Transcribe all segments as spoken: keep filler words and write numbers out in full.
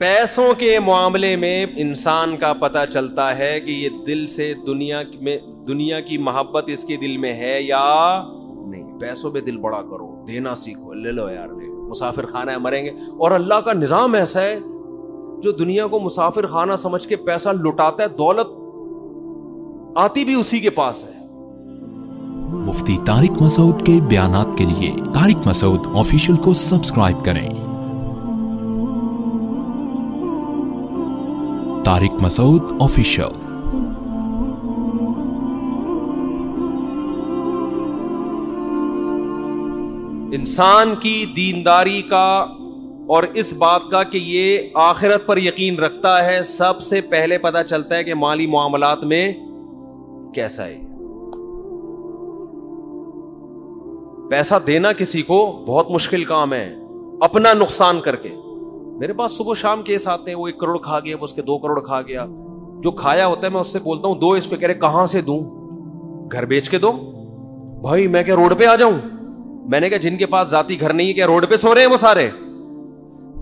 پیسوں کے معاملے میں انسان کا پتہ چلتا ہے کہ یہ دل سے دنیا میں دنیا کی محبت اس کے دل میں ہے یا نہیں. پیسوں پہ دل بڑا کرو, دینا سیکھو, لے لو یار لے لو, مسافر خانہ ہے مریں گے. اور اللہ کا نظام ایسا ہے جو دنیا کو مسافر خانہ سمجھ کے پیسہ لٹاتا ہے, دولت آتی بھی اسی کے پاس ہے. مفتی طارق مسعود کے بیانات کے لیے طارق مسعود آفیشیل کو سبسکرائب کریں. طارق مسعود آفیشیل. انسان کی دینداری کا اور اس بات کا کہ یہ آخرت پر یقین رکھتا ہے, سب سے پہلے پتہ چلتا ہے کہ مالی معاملات میں کیسا ہے. پیسہ دینا کسی کو بہت مشکل کام ہے اپنا نقصان کر کے. میرے پاس صبح شام کیس آتے ہیں, وہ ایک کروڑ کھا گیا, وہ اس کے دو کروڑ کھا گیا. جو کھایا ہوتا ہے میں اس سے بولتا ہوں دو, اس پہ کہہ رہے کہاں سے دوں, گھر بیچ کے دو. بھائی میں کیا روڈ پہ آ جاؤں؟ میں نے کہا جن کے پاس ذاتی گھر نہیں ہے کیا روڈ پہ سو رہے ہیں وہ سارے؟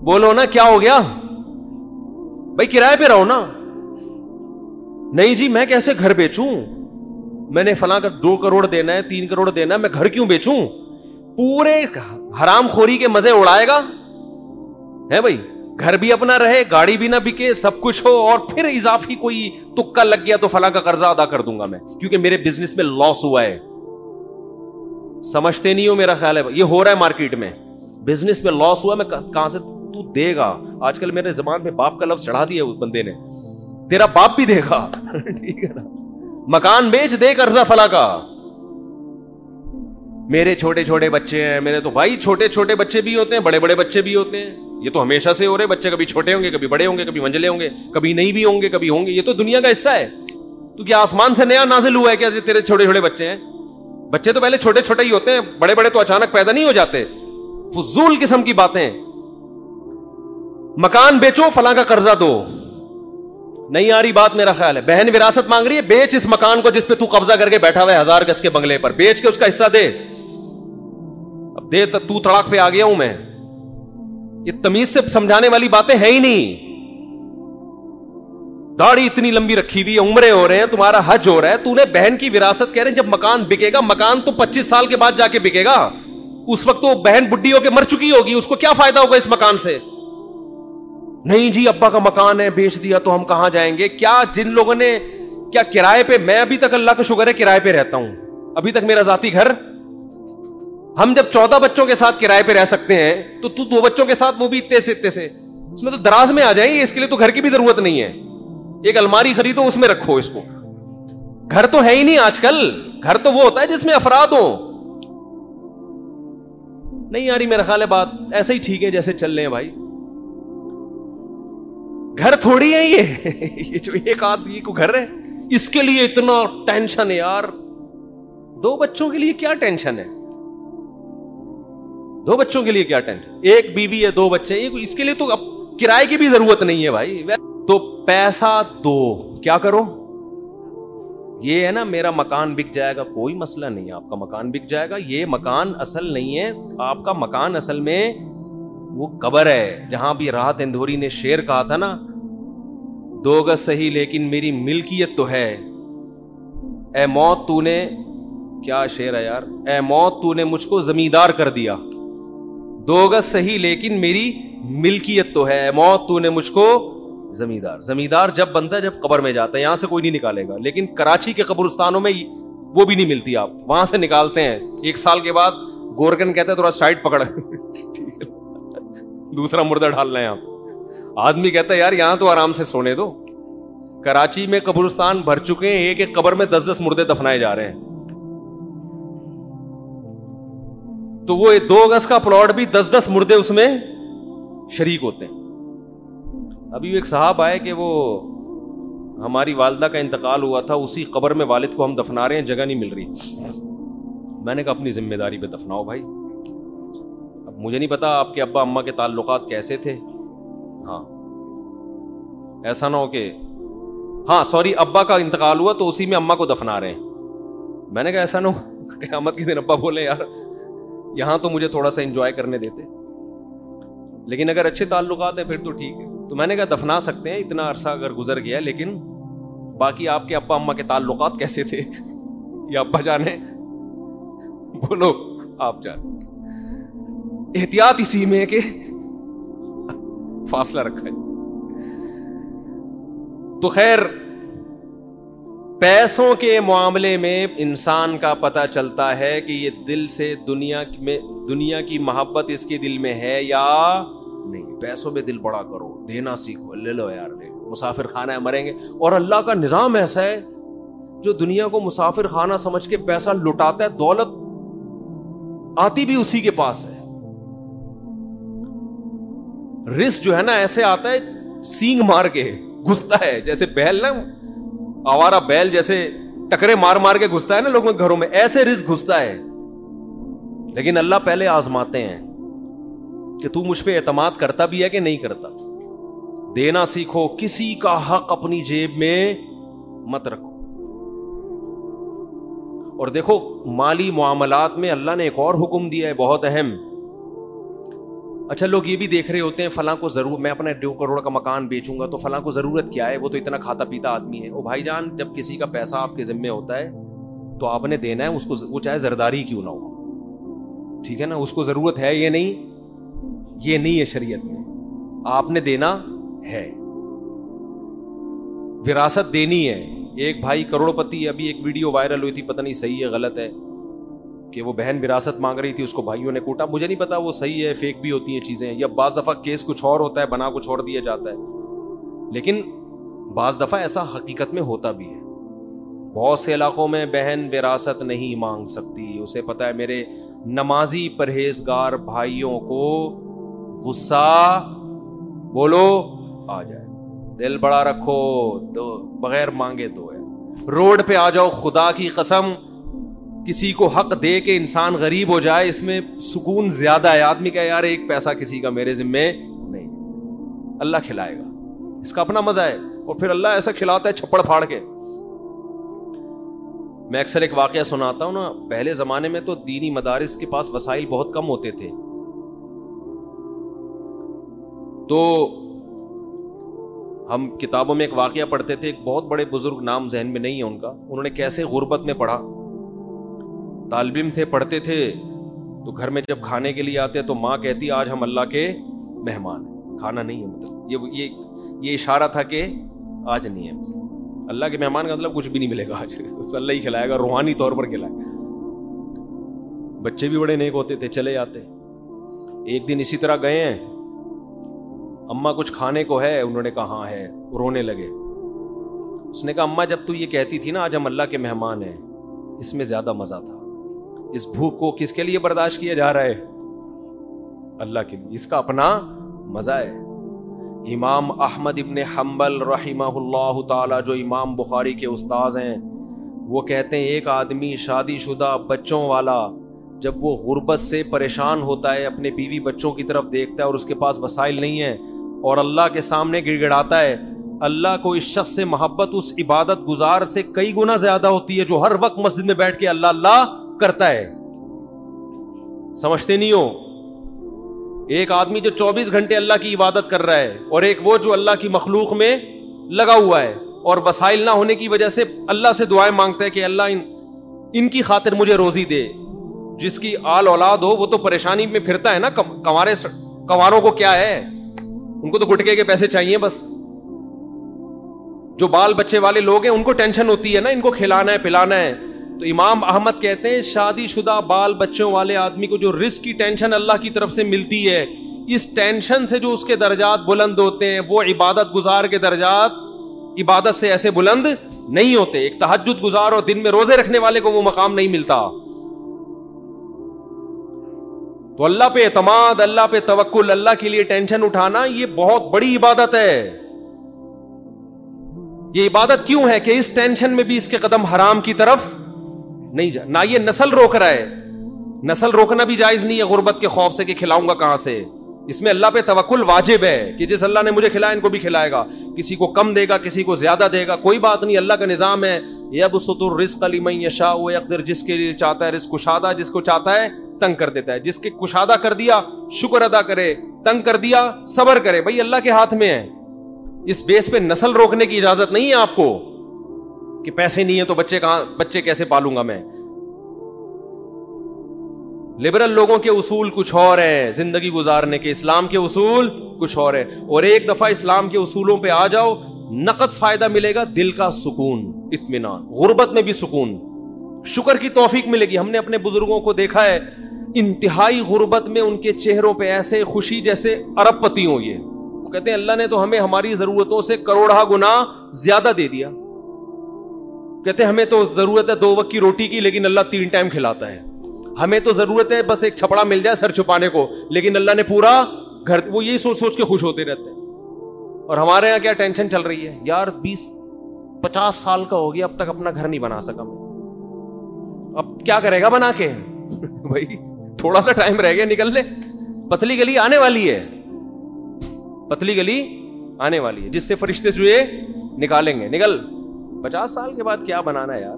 بولو نا کیا ہو گیا بھائی, کرائے پہ رہو نا. نہیں جی میں کیسے گھر بیچوں, میں نے فلاں کا دو کروڑ دینا ہے, تین کروڑ دینا ہے, میں گھر کیوں بیچوں؟ پورے حرام خوری کے مزے اڑائے گا ہے بھائی, گھر بھی اپنا رہے, گاڑی بھی نہ بکے, سب کچھ ہو, اور پھر اضافی کوئی تکا لگ گیا تو فلاں کا قرضہ ادا کر دوں گا میں کیونکہ میرے بزنس میں لاس ہوا ہے. سمجھتے نہیں ہو, میرا خیال ہے یہ ہو رہا ہے مارکیٹ میں, بزنس میں لاس ہوا, میں کہاں سے تو دے گا. آج کل میرے زبان میں باپ کا لفظ چڑھا دیا اس بندے نے, تیرا باپ بھی دے گا, ٹھیک ہے نا. مکان بیچ دے قرضہ فلاں کا. میرے چھوٹے چھوٹے بچے ہیں, میرے تو بھائی چھوٹے چھوٹے بچے بھی ہوتے ہیں, بڑے بڑے بچے بھی ہوتے ہیں. یہ تو ہمیشہ سے ہو رہے بچے, کبھی چھوٹے ہوں گے, کبھی بڑے ہوں گے, کبھی منجلے ہوں گے, کبھی نہیں بھی ہوں گے, کبھی ہوں گے. یہ تو دنیا کا حصہ ہے. تو کیا آسمان سے نیا نازل ہوا ہے کیا تیرے چھوٹے چھوٹے بچے ہیں؟ بچے تو پہلے چھوٹے چھوٹے ہی ہوتے ہیں, بڑے بڑے تو اچانک پیدا نہیں ہو جاتے. فضول قسم کی باتیں. مکان بیچو فلاں کا قرضہ دو. نہیں آ رہی بات, میرا خیال ہے بہن وراثت مانگ رہی ہے, بیچ اس مکان کو جس پہ تو قبضہ کر کے بیٹھا ہوا ہے ہزار گز کے بنگلے پر, بیچ کے اس کا حصہ دے. اب دے تو تڑاک پہ آ گیا ہوں میں. یہ تمیز سے سمجھانے والی باتیں ہیں ہی نہیں. داڑھی اتنی لمبی رکھی ہوئی ہے, عمریں ہو رہے ہیں, تمہارا حج ہو رہا ہے, تو نے بہن کی وراثت کہہ رہے ہیں جب مکان بکے گا. مکان تو پچیس سال کے بعد جا کے بکے گا, اس وقت وہ بہن بڈھی ہو کے مر چکی ہوگی, اس کو کیا فائدہ ہوگا اس مکان سے؟ نہیں جی ابا کا مکان ہے بیچ دیا تو ہم کہاں جائیں گے. کیا جن لوگوں نے کیا کرائے پہ, میں ابھی تک اللہ کا شکر ہے کرائے پہ رہتا ہوں, ابھی تک میرا ذاتی گھر. ہم جب چودہ بچوں کے ساتھ کرائے پہ رہ سکتے ہیں تو تو دو بچوں کے ساتھ, وہ بھی اتنے سے اتنے سے, اس میں تو دراز میں آ جائیں گے. اس کے لیے تو گھر کی بھی ضرورت نہیں ہے. ایک الماری خریدو اس میں رکھو اس کو. گھر تو ہے ہی نہیں آج کل. گھر تو وہ ہوتا ہے جس میں افراد ہو. نہیں آ رہی میرا خیال ہے بات. ایسے ہی ٹھیک ہے جیسے چل رہے ہیں بھائی. گھر تھوڑی ہے یہ جو ایک آدمی کو گھر ہے اس کے لیے اتنا ٹینشن ہے یار. دو بچوں کے لیے کیا ٹینشن ہے؟ دو بچوں کے لیے کیا ٹینشن, ایک بیوی ہے دو بچے ہیں, اس کے لیے تو اب کرائے کی بھی ضرورت نہیں ہے بھائی. تو پیسہ دو, کیا کرو یہ ہے نا میرا مکان بک جائے گا, کوئی مسئلہ نہیں. آپ کا مکان بک جائے گا, یہ مکان اصل نہیں ہے. آپ کا مکان اصل میں وہ قبر ہے جہاں بھی راحت اندھوری نے شعر کہا تھا نا, دو گز صحیح لیکن میری ملکیت تو ہے. اے موت تو نے, کیا شعر ہے یار, اے موت تو نے مجھ کو زمیندار کر دیا, دو گز صحیح لیکن میری ملکیت تو ہے. اے موت تو نے مجھ کو زمیندار. زمیندار جب بنتا ہے جب قبر میں جاتا ہے, یہاں سے کوئی نہیں نکالے گا. لیکن کراچی کے قبرستانوں میں وہ بھی نہیں ملتی, آپ وہاں سے نکالتے ہیں ایک سال کے بعد. گورکن کہتے ہیں تھوڑا سائڈ پکڑ, دوسرا مردہ ڈالنا ہے آپ. آدمی کہتا ہے یار یہاں تو آرام سے سونے دو. کراچی میں قبرستان بھر چکے ہیں, ایک ایک قبر میں دس دس مردے دفنائے جا رہے ہیں. تو وہ دو گز کا پلاٹ بھی دس دس مردے اس میں شریک ہوتے ہیں. ابھی ایک صاحب آئے کہ وہ ہماری والدہ کا انتقال ہوا تھا, اسی قبر میں والد کو ہم دفنا رہے ہیں, جگہ نہیں مل رہی. میں نے کہا اپنی ذمہ داری پہ دفناؤ بھائی. مجھے نہیں پتا آپ کے ابا اما کے تعلقات کیسے تھے. ہاں ایسا نہ ہو کہ ہاں سوری ابا کا انتقال ہوا تو اسی میں اما کو دفنا رہے ہیں. میں نے کہا ایسا نہ ہو قیامت کے دن ابا بولے یار یہاں تو مجھے تھوڑا سا انجوائے کرنے دیتے, لیکن اگر اچھے تعلقات ہیں پھر تو ٹھیک ہے. تو میں نے کہا دفنا سکتے ہیں, اتنا عرصہ اگر گزر گیا, لیکن باقی آپ کے ابا اماں کے تعلقات کیسے تھے, یا ابا جانے, بولو آپ جانے. احتیاط اسی میں کہ فاصلہ رکھا ہے. تو خیر, پیسوں کے معاملے میں انسان کا پتہ چلتا ہے کہ یہ دل سے دنیا میں, دنیا کی محبت اس کے دل میں ہے یا نہیں. پیسوں میں دل بڑا کرو, دینا سیکھو, لے لو یار, لے لو, مسافر خانہ ہے مریں گے. اور اللہ کا نظام ایسا ہے جو دنیا کو مسافر خانہ سمجھ کے پیسہ لٹاتا ہے, دولت آتی بھی اسی کے پاس ہے. رزق جو ہے نا ایسے آتا ہے, سینگ مار کے گھستا ہے, جیسے بیل نا, آوارہ بیل جیسے ٹکرے مار مار کے گھستا ہے نا لوگوں کے گھروں میں, ایسے رزق گھستا ہے. لیکن اللہ پہلے آزماتے ہیں کہ تو مجھ پہ اعتماد کرتا بھی ہے کہ نہیں کرتا. دینا سیکھو, کسی کا حق اپنی جیب میں مت رکھو. اور دیکھو مالی معاملات میں اللہ نے ایک اور حکم دیا ہے بہت اہم. اچھا, لوگ یہ بھی دیکھ رہے ہوتے ہیں فلاں کو ضرور, میں اپنا ڈیڑھ کروڑ کا مکان بیچوں گا تو فلاں کو ضرورت کیا ہے, وہ تو اتنا کھاتا پیتا آدمی ہے. او بھائی جان, جب کسی کا پیسہ آپ کے ذمے ہوتا ہے تو آپ نے دینا ہے اس کو, وہ چاہے زرداری کیوں نہ ہو, ٹھیک ہے نا. اس کو ضرورت ہے یہ نہیں, یہ نہیں ہے شریعت میں, آپ نے دینا ہے, وراثت دینی ہے. ایک بھائی کروڑ پتی, ابھی ایک ویڈیو وائرل ہوئی تھی, پتہ نہیں صحیح ہے غلط ہے, کہ وہ بہن وراثت مانگ رہی تھی, اس کو بھائیوں نے کوٹا. مجھے نہیں پتا وہ صحیح ہے, فیک بھی ہوتی ہیں چیزیں, یا بعض دفعہ کیس کچھ اور ہوتا ہے, بنا کچھ اور دیا جاتا ہے. لیکن بعض دفعہ ایسا حقیقت میں ہوتا بھی ہے. بہت سے علاقوں میں بہن وراثت نہیں مانگ سکتی, اسے پتا ہے میرے نمازی پرہیزگار بھائیوں کو غصہ, بولو, آ جائے. دل بڑا رکھو, دو بغیر مانگے دو ہے. روڈ پہ آ جاؤ, خدا کی قسم کسی کو حق دے کے انسان غریب ہو جائے, اس میں سکون زیادہ ہے. آدمی کہ یار ایک پیسہ کسی کا میرے ذمے نہیں, اللہ کھلائے گا, اس کا اپنا مزہ ہے. اور پھر اللہ ایسا کھلاتا ہے چھپڑ پھاڑ کے. میں اکثر ایک واقعہ سناتا ہوں نا, پہلے زمانے میں تو دینی مدارس کے پاس وسائل بہت کم ہوتے تھے, تو ہم کتابوں میں ایک واقعہ پڑھتے تھے. ایک بہت بڑے بزرگ, نام ذہن میں نہیں ہے ان کا, انہوں نے کیسے غربت میں پڑھا. طالب علم تھے, پڑھتے تھے, تو گھر میں جب کھانے کے لیے آتے تو ماں کہتی آج ہم اللہ کے مہمان ہیں, کھانا نہیں ہے. مطلب یہ یہ یہ اشارہ تھا کہ آج نہیں ہے اللہ کے مہمان کا مطلب کچھ بھی نہیں ملے گا, آج اللہ ہی کھلائے گا, روحانی طور پر کھلائے گا. بچے بھی بڑے نیک ہوتے تھے, چلے آتے. ایک دن اسی طرح گئے ہیں, اماں کچھ کھانے کو ہے, انہوں نے کہا ہاں ہے, رونے لگے. اس نے کہا اماں جب تو یہ کہتی تھی نا آج ہم اللہ کے مہمان ہیں, اس میں زیادہ مزہ تھا. اس بھوک کو کس کے لیے برداشت کیا جا رہا ہے, اللہ کے لیے, اس کا اپنا مزہ ہے. امام احمد ابن حنبل رحمہ اللہ تعالی, جو امام بخاری کے استاذ ہیں, وہ کہتے ہیں ایک آدمی شادی شدہ بچوں والا جب وہ غربت سے پریشان ہوتا ہے, اپنے بیوی بچوں کی طرف دیکھتا ہے اور اس کے پاس وسائل نہیں ہیں, اور اللہ کے سامنے گڑ گڑاتا ہے, اللہ کو اس شخص سے محبت اس عبادت گزار سے کئی گنا زیادہ ہوتی ہے جو ہر وقت مسجد میں بیٹھ کے اللہ اللہ کرتا ہے. سمجھتے نہیں ہو, ایک آدمی جو چوبیس گھنٹے اللہ کی عبادت کر رہا ہے, اور ایک وہ جو اللہ کی مخلوق میں لگا ہوا ہے اور وسائل نہ ہونے کی وجہ سے اللہ سے دعائیں مانگتا ہے کہ اللہ ان, ان کی خاطر مجھے روزی دے. جس کی آل اولاد ہو وہ تو پریشانی میں پھرتا ہے نا, کنوارے کنواروں کو کیا ہے, ان کو تو گٹکے کے پیسے چاہیے بس. جو بال بچے والے لوگ ہیں ان کو ٹینشن ہوتی ہے نا, ان کو کھلانا ہے پلانا ہے. تو امام احمد کہتے ہیں شادی شدہ بال بچوں والے آدمی کو جو رزق کی ٹینشن اللہ کی طرف سے ملتی ہے, اس ٹینشن سے جو اس کے درجات بلند ہوتے ہیں وہ عبادت گزار کے درجات عبادت سے ایسے بلند نہیں ہوتے. ایک تہجد گزار اور دن میں روزے رکھنے والے کو وہ مقام نہیں ملتا. تو اللہ پہ اعتماد, اللہ پہ توکل, اللہ کے لیے ٹینشن اٹھانا یہ بہت بڑی عبادت ہے. یہ عبادت کیوں ہے کہ اس ٹینشن میں بھی اس کے قدم حرام کی طرف نہیں جا, نہ یہ نسل روک رہا ہے. نسل روکنا بھی جائز نہیں ہے غربت کے خوف سے کہ کھلاؤں گا کہاں سے. اس میں اللہ پہ توکل واجب ہے کہ جس اللہ نے مجھے کھلایا ان کو بھی کھلائے گا, کسی کو کم دے گا کسی کو زیادہ دے گا, کوئی بات نہیں, اللہ کا نظام ہے. یبسط الرزق لمن یشاء ویقدر, جس کے لیے چاہتا ہے رزق کشادہ, جس کو چاہتا ہے تنگ کر دیتا ہے. جس کے کشادہ کر دیا شکر ادا کرے, تنگ کر دیا صبر کرے, بھائی اللہ کے ہاتھ میں ہے. اس بیس پہ نسل روکنے کی اجازت نہیں ہے آپ کو کہ پیسے نہیں ہیں تو بچے کہاں بچے کیسے پالوں گا میں. لبرل لوگوں کے اصول کچھ اور ہیں زندگی گزارنے کے, اسلام کے اصول کچھ اور ہیں. اور ایک دفعہ اسلام کے اصولوں پہ آ جاؤ نقد فائدہ ملے گا, دل کا سکون, اطمینان, غربت میں بھی سکون, شکر کی توفیق ملے گی. ہم نے اپنے بزرگوں کو دیکھا ہے انتہائی غربت میں ان کے چہروں پہ ایسے خوشی جیسے ارب پتی ہوں. یہ کہتے ہیں اللہ نے تو ہمیں ہماری ضرورتوں سے کروڑا گنا زیادہ دے دیا. کہتے ہیں ہمیں تو ضرورت ہے دو وقت کی روٹی کی لیکن اللہ تین ٹائم کھلاتا ہے. ہمیں تو ضرورت ہے بس ایک چھپڑا مل جائے سر چھپانے کو, لیکن اللہ نے پورا گھر. وہ یہی سوچ سوچ کے خوش ہوتے رہتے ہیں. اور ہمارے یہاں کیا ٹینشن چل رہی ہے, یار بیس پچاس سال کا ہو گیا اب تک اپنا گھر نہیں بنا سکا میں, اب کیا کرے گا بنا کے بھائی تھوڑا سا ٹائم رہ گیا نکل لے. پتلی گلی آنے والی ہے, پتلی گلی آنے والی ہے جس سے فرشتے چوہے نکالیں گے. نکل پچاس سال کے بعد کیا بنانا ہے یار.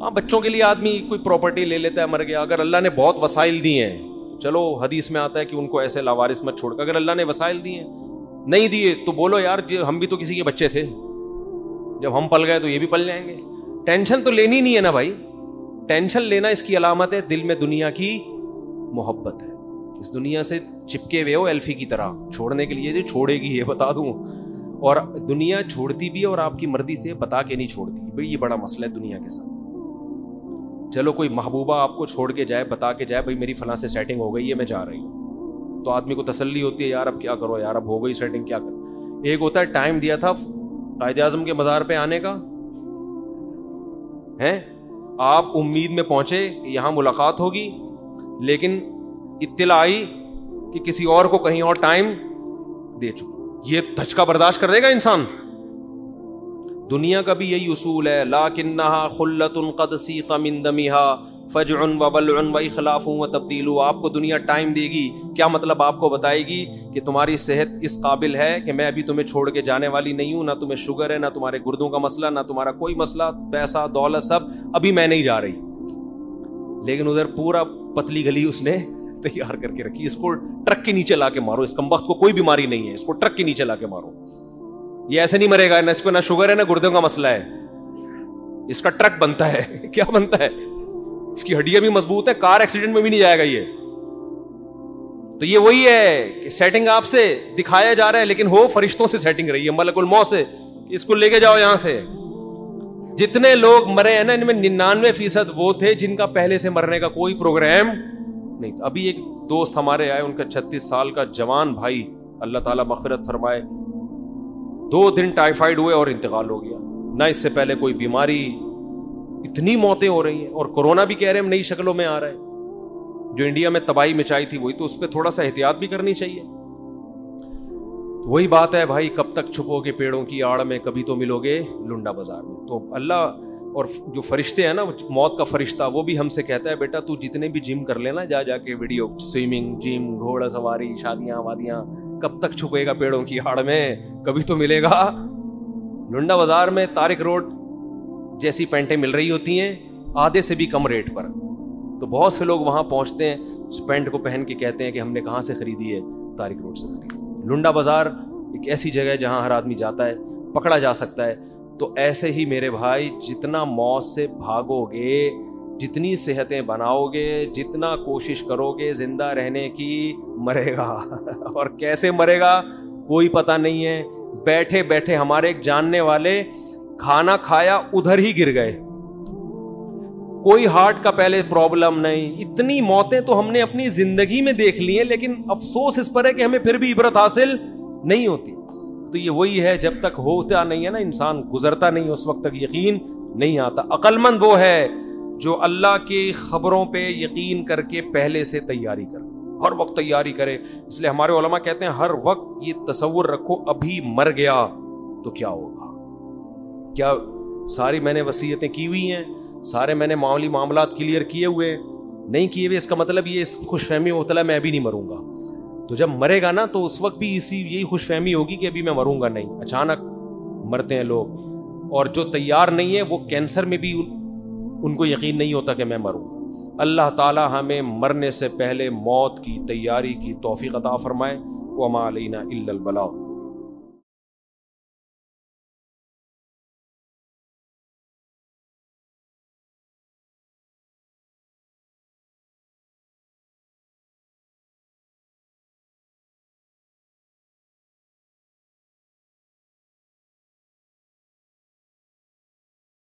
ہاں بچوں کے لیے آدمی کوئی پراپرٹی لے لیتا ہے مر گیا, اگر اللہ نے بہت وسائل دیے ہیں چلو حدیث میں آتا ہے کہ ان کو ایسے لاوارث مت چھوڑ کر. اگر اللہ نے وسائل دیے ہیں, نہیں دیے تو بولو یار ہم بھی تو کسی کے بچے تھے, جب ہم پل گئے تو یہ بھی پل جائیں گے. ٹینشن تو لینی نہیں ہے نا بھائی. ٹینشن لینا اس کی علامت ہے دل میں دنیا کی محبت ہے. اس دنیا سے چپکے ہوئے ہو ایلفی کی طرح, چھوڑنے کے لیے جو چھوڑے گی یہ بتا دوں. اور دنیا چھوڑتی بھی ہے اور آپ کی مرضی سے بتا کے نہیں چھوڑتی. بھائی یہ بڑا مسئلہ ہے دنیا کے ساتھ. چلو کوئی محبوبہ آپ کو چھوڑ کے جائے, بتا کے جائے بھائی میری فلاں سے سیٹنگ ہو گئی ہے میں جا رہی ہوں, تو آدمی کو تسلی ہوتی ہے یار اب کیا کرو یار اب ہو گئی سیٹنگ کیا کرو. ایک ہوتا ہے ٹائم دیا تھا قائد اعظم کے مزار پہ آنے کا ہے, آپ امید میں پہنچے کہ یہاں ملاقات ہوگی, لیکن اطلاع آئی کہ کسی اور کو کہیں اور ٹائم دے چکا. یہ دھچکا برداشت کر دے گا انسان. دنیا کا بھی یہی اصول ہے, لاکنہا خلت قد سیق من دمیہا فجع و بلع و اخلاف و تبدیل. آپ کو دنیا ٹائم دے گی, کیا مطلب آپ کو بتائے گی کہ تمہاری صحت اس قابل ہے کہ میں ابھی تمہیں چھوڑ کے جانے والی نہیں ہوں, نہ تمہیں شوگر ہے, نہ تمہارے گردوں کا مسئلہ, نہ تمہارا کوئی مسئلہ, پیسہ دولت سب, ابھی میں نہیں جا رہی. لیکن ادھر پورا پتلی گلی اس نے تیار کر کے رکھی, اس کو ٹرک کے نیچے لا کے مارو, اس کمبخت کو کوئی بیماری نہیں ہے, اس کو ٹرک کے نیچے لا کے مارو, یہ ایسے نہیں مرے گا, نہ اس کو نہ شوگر ہے نہ گردوں کا مسئلہ ہے, اس کا ٹرک بنتا ہے کیا بنتا ہے, اس کی ہڈیاں بھی مضبوط ہے, کار ایکسیڈنٹ میں بھی نہیں جائے گا یہ. تو یہ وہی ہے کہ سیٹنگ آپ سے دکھایا جا رہا ہے لیکن ہو فرشتوں سے سیٹنگ رہی ہے, ملک الموت سے, اس کو لے کے جاؤ یہاں سے. جتنے لوگ مرے ہیں نا ان میں ننانوے فیصد وہ تھے جن کا پہلے سے مرنے کا کوئی پروگرام نہیں تھا. ابھی ایک دوست ہمارے آئے, ان کا چھتیس سال کا جوان بھائی, اللہ تعالیٰ مغفرت فرمائے, دو دن ٹائیفائڈ ہوئے اور انتقال ہو گیا. نہ اس سے پہلے کوئی بیماری, اتنی موتیں ہو رہی ہیں. اور کورونا بھی کہہ رہے ہیں نئی شکلوں میں آ رہا ہے, جو انڈیا میں تباہی مچائی تھی وہی, تو اس پہ تھوڑا سا احتیاط بھی کرنی چاہیے. وہی بات ہے بھائی, کب تک چھپو گے پیڑوں کی آڑ میں, کبھی تو ملو گے لنڈا بازار میں. تو اللہ اور جو فرشتے ہیں نا, موت کا فرشتہ وہ بھی ہم سے کہتا ہے بیٹا تو جتنے بھی جم کر لینا, جا جا کے ویڈیو, سوئمنگ, جم, گھوڑا سواری, شادیاں وادیاں, کب تک چھپے گا پیڑوں کی آڑ میں, کبھی تو ملے گا لنڈا بازار میں. طارق روڈ جیسی پینٹیں مل رہی ہوتی ہیں آدھے سے بھی کم ریٹ پر, تو بہت سے لوگ وہاں پہنچتے ہیں, اس پینٹ کو پہن کے کہتے ہیں کہ ہم نے کہاں سے خریدی ہے, طارق روڈ سے خریدی. لنڈا بازار ایک ایسی جگہ ہے جہاں ہر آدمی جاتا ہے, پکڑا جا سکتا ہے. تو ایسے ہی میرے بھائی, جتنا موت سے بھاگو گے, جتنی صحتیں بناؤ گے, جتنا کوشش کرو گے زندہ رہنے کی, مرے گا. اور کیسے مرے گا کوئی پتہ نہیں ہے. بیٹھے بیٹھے ہمارے ایک جاننے والے کھانا کھایا ادھر ہی گر گئے, کوئی ہارٹ کا پہلے پرابلم نہیں. اتنی موتیں تو ہم نے اپنی زندگی میں دیکھ لی ہیں, لیکن افسوس اس پر ہے کہ ہمیں پھر بھی عبرت حاصل نہیں ہوتی. تو یہ وہی ہے, جب تک ہوتا نہیں ہے نا انسان گزرتا نہیں, اس وقت تک یقین نہیں آتا. عقل مند وہ ہے جو اللہ کی خبروں پہ یقین کر کے پہلے سے تیاری کرے, ہر وقت تیاری کرے. اس لیے ہمارے علماء کہتے ہیں ہر وقت یہ تصور رکھو ابھی مر گیا تو کیا ہوگا. کیا ساری میں نے وصیتیں کی ہوئی ہیں, سارے میں نے معاملی معاملات کلیئر کیے ہوئے, نہیں کیے ہوئے, اس کا مطلب یہ اس خوش فہمی ہوتا ہے میں ابھی نہیں مروں گا. تو جب مرے گا نا تو اس وقت بھی اسی یہی خوش فہمی ہوگی کہ ابھی میں مروں گا نہیں. اچانک مرتے ہیں لوگ, اور جو تیار نہیں ہے وہ کینسر میں بھی ان کو یقین نہیں ہوتا کہ میں مروں. اللہ تعالیٰ ہمیں مرنے سے پہلے موت کی تیاری کی توفیق عطا فرمائے. وما علینا الا البلاغ.